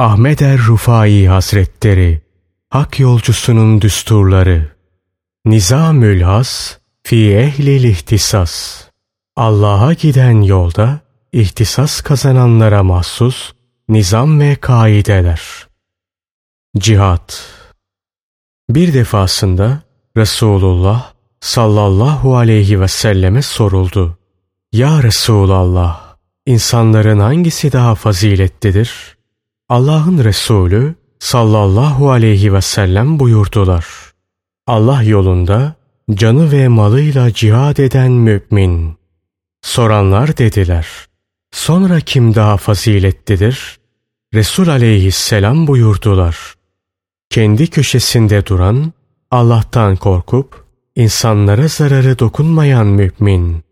Ahmed er-Rufai Hazretleri, Hak Yolcusunun Düsturları. Nizam-ül Has fî Ehl-il İhtisas. Allah'a giden yolda ihtisas kazananlara mahsus nizam ve kaideler. Cihat. Bir defasında Resulullah sallallahu aleyhi ve selleme soruldu: "Ya Resulallah, insanların hangisi daha faziletlidir?" Allah'ın Resulü sallallahu aleyhi ve sellem buyurdular: "Allah yolunda canı ve malıyla cihad eden mümin." Soranlar dediler: "Sonra kim daha faziletlidir?" Resul aleyhisselam buyurdular: "Kendi köşesinde duran, Allah'tan korkup insanlara zararı dokunmayan mümin."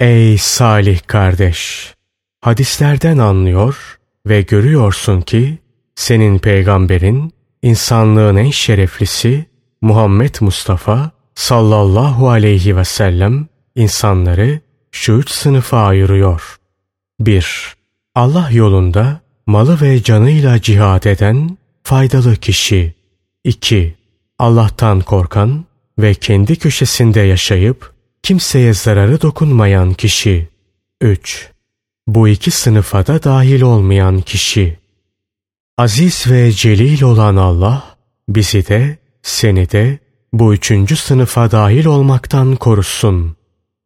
Ey salih kardeş! Hadislerden anlıyor ve görüyorsun ki senin peygamberin, insanlığın en şereflisi Muhammed Mustafa sallallahu aleyhi ve sellem insanları şu üç sınıfa ayırıyor. 1. Allah yolunda malı ve canıyla cihad eden faydalı kişi. 2. Allah'tan korkan ve kendi köşesinde yaşayıp kimseye zararı dokunmayan kişi. 3. Bu iki sınıfa da dahil olmayan kişi. Aziz ve celil olan Allah bizi de seni de bu üçüncü sınıfa dahil olmaktan korusun.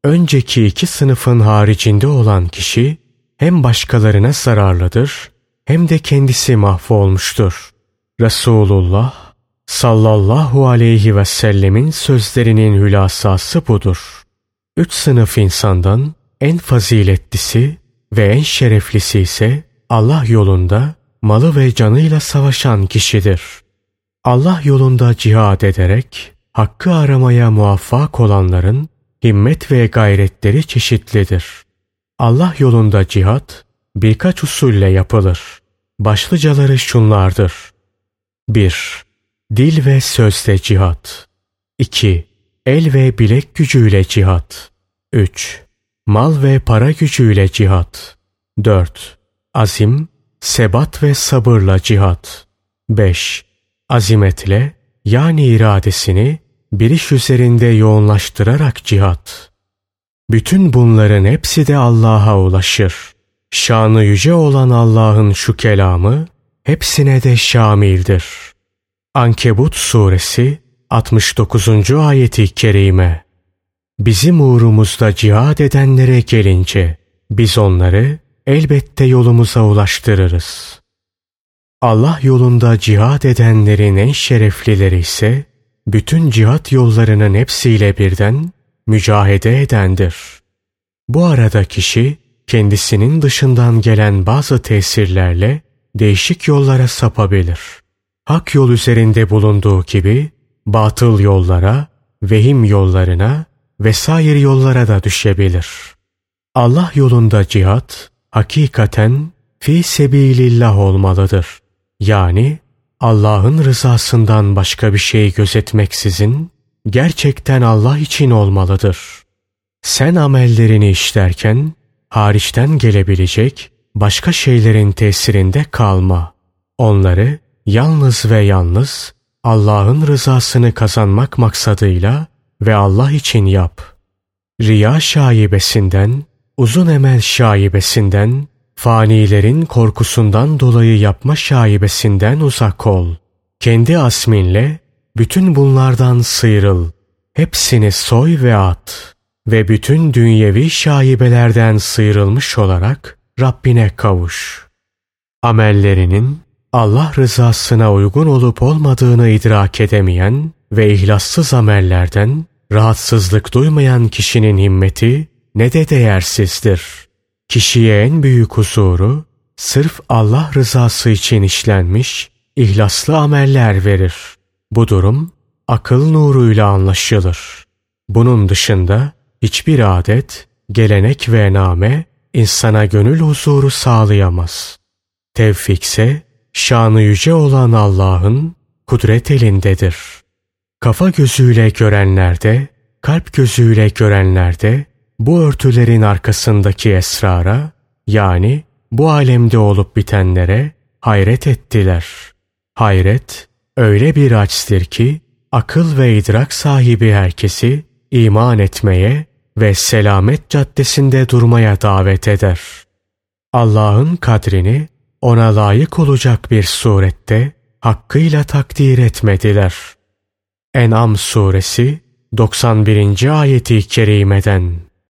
Önceki iki sınıfın haricinde olan kişi hem başkalarına zararlıdır hem de kendisi mahvolmuştur. Resulullah sallallahu aleyhi ve sellemin sözlerinin hülasası budur. Üç sınıf insandan en faziletlisi ve en şereflisi ise Allah yolunda malı ve canıyla savaşan kişidir. Allah yolunda cihad ederek hakkı aramaya muvaffak olanların himmet ve gayretleri çeşitlidir. Allah yolunda cihat birkaç usulle yapılır. Başlıcaları şunlardır: 1. Dil ve sözle cihat. 2. El ve bilek gücüyle cihat. 3. Mal ve para gücüyle cihat. 4. Azim, sebat ve sabırla cihat. 5. Azimetle, yani iradesini bir iş üzerinde yoğunlaştırarak cihat. Bütün bunların hepsi de Allah'a ulaşır. Şanı yüce olan Allah'ın şu kelamı hepsine de şamildir. Ankebut Suresi 69. ayeti kerime. Bizim uğrumuzda cihad edenlere gelince biz onları elbette yolumuza ulaştırırız. Allah yolunda cihad edenlerin en şereflileri ise bütün cihat yollarının hepsiyle birden mücahede edendir. Bu arada kişi kendisinin dışından gelen bazı tesirlerle değişik yollara sapabilir. Hak yol üzerinde bulunduğu gibi batıl yollara, vehim yollarına vesaire yollara da düşebilir. Allah yolunda cihat hakikaten fi sebilillah olmalıdır. Yani Allah'ın rızasından başka bir şey gözetmeksizin gerçekten Allah için olmalıdır. Sen amellerini işlerken hariçten gelebilecek başka şeylerin tesirinde kalma. Onları yalnız ve yalnız Allah'ın rızasını kazanmak maksadıyla ve Allah için yap. Riya şaibesinden, uzun emel şaibesinden, fanilerin korkusundan dolayı yapma şaibesinden uzak ol. Kendi asminle bütün bunlardan sıyrıl. Hepsini soy ve at. Ve bütün dünyevi şaibelerden sıyrılmış olarak Rabbine kavuş. Amellerinin Allah rızasına uygun olup olmadığını idrak edemeyen ve ihlassız amellerden rahatsızlık duymayan kişinin himmeti ne de değersizdir. Kişiye en büyük huzuru sırf Allah rızası için işlenmiş ihlaslı ameller verir. Bu durum akıl nuruyla anlaşılır. Bunun dışında hiçbir adet, gelenek ve name insana gönül huzuru sağlayamaz. Tevfikse şanı yüce olan Allah'ın kudret elindedir. Kafa gözüyle görenlerde, kalp gözüyle görenlerde bu örtülerin arkasındaki esrara, yani bu alemde olup bitenlere hayret ettiler. Hayret öyle bir açtır ki akıl ve idrak sahibi herkesi iman etmeye ve selamet caddesinde durmaya davet eder. Allah'ın kadrini ona layık olacak bir surette hakkıyla takdir etmediler. En'am Suresi 91. ayeti kerimeden.